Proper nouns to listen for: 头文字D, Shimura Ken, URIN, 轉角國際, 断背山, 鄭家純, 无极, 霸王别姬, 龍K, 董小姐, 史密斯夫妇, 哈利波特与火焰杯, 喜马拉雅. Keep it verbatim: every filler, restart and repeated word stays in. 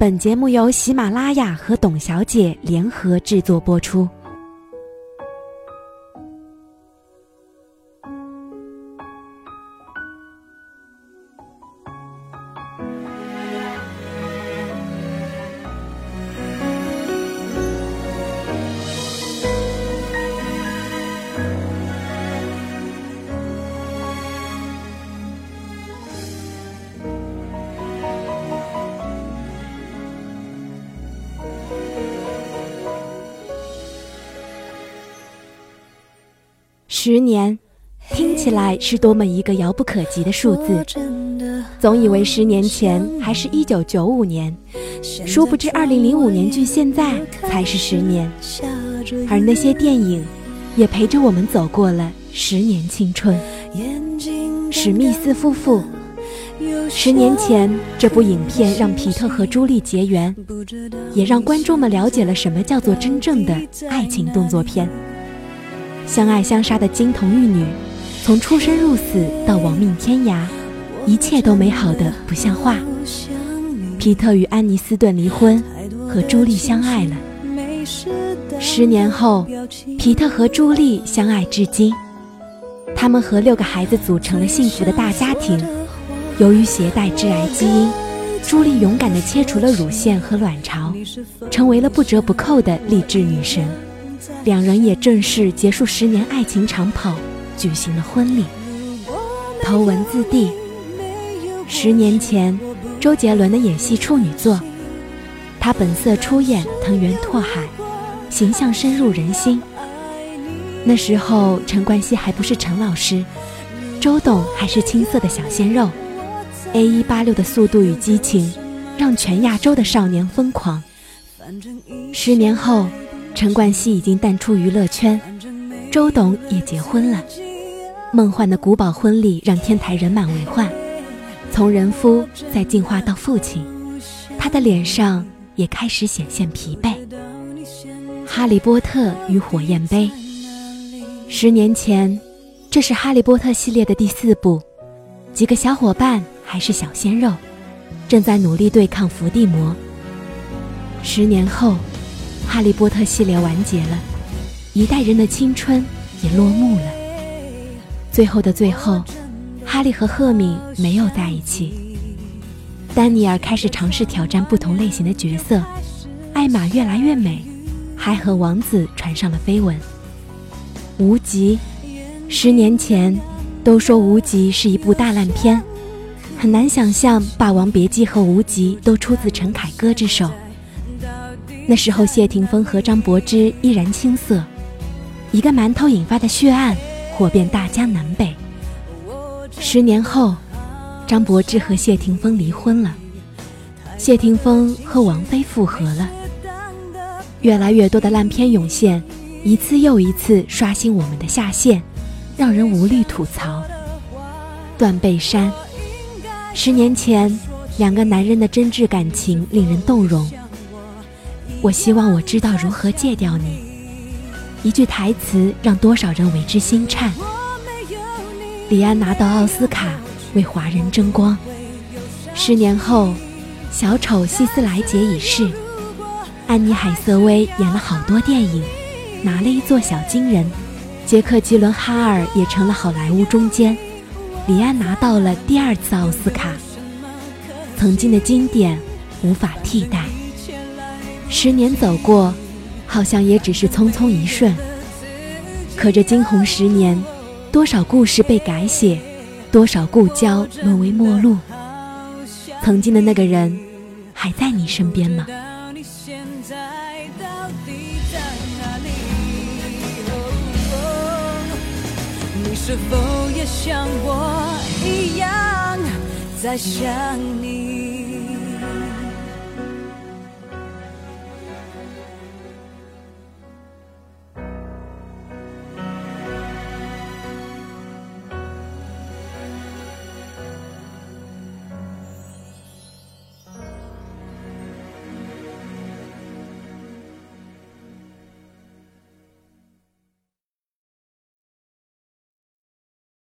本节目由喜马拉雅和董小姐联合制作播出。十年，听起来是多么一个遥不可及的数字，总以为十年前还是一九九五年，殊不知二零零五年距现在才是十年，而那些电影也陪着我们走过了十年青春。史密斯夫妇，十年前这部影片让皮特和朱莉结缘，也让观众们了解了什么叫做真正的爱情动作片。相爱相杀的金童玉女，从出生入死到亡命天涯，一切都美好的不像话。皮特与安妮斯顿离婚，和朱莉相爱了。十年后，皮特和朱莉相爱至今，他们和六个孩子组成了幸福的大家庭。由于携带致癌基因，朱莉勇敢地切除了乳腺和卵巢，成为了不折不扣的励志女神。两人也正式结束十年爱情长跑，举行了婚礼。头文字 D， 十年前周杰伦的演戏处女作，他本色出演藤原拓海，形象深入人心。那时候陈冠希还不是陈老师，周董还是青涩的小鲜肉。 A 一八六 的速度与激情让全亚洲的少年疯狂。十年后，陈冠希已经淡出娱乐圈，周董也结婚了。梦幻的古堡婚礼让天台人满为患，从人夫再进化到父亲，他的脸上也开始显现疲惫。哈利波特与火焰杯，十年前，这是哈利波特系列的第四部。几个小伙伴还是小鲜肉，正在努力对抗伏地魔。十年后，哈利波特系列完结了，一代人的青春也落幕了。最后的最后，哈利和赫敏没有在一起，丹尼尔开始尝试挑战不同类型的角色，艾玛越来越美，还和王子传上了绯闻。无极，十年前都说无极是一部大烂片，很难想象霸王别姬和无极都出自陈凯歌之手。那时候谢霆锋和张柏芝依然青涩，一个馒头引发的血案火遍大江南北。十年后，张柏芝和谢霆锋离婚了，谢霆锋和王菲复合了。越来越多的烂片涌现，一次又一次刷新我们的下限，让人无力吐槽。断背山，十年前两个男人的真挚感情令人动容。我希望我知道如何戒掉你，一句台词让多少人为之心颤。李安拿到奥斯卡，为华人争光。十年后，小丑希斯莱杰已逝，安妮海瑟薇演了好多电影，拿了一座小金人。杰克吉伦哈尔也成了好莱坞中坚，李安拿到了第二次奥斯卡。曾经的经典无法替代。十年走过，好像也只是匆匆一瞬。可这惊鸿十年，多少故事被改写，多少故交沦为陌路。曾经的那个人，还在你身边吗？你是否也像我一样，在想你？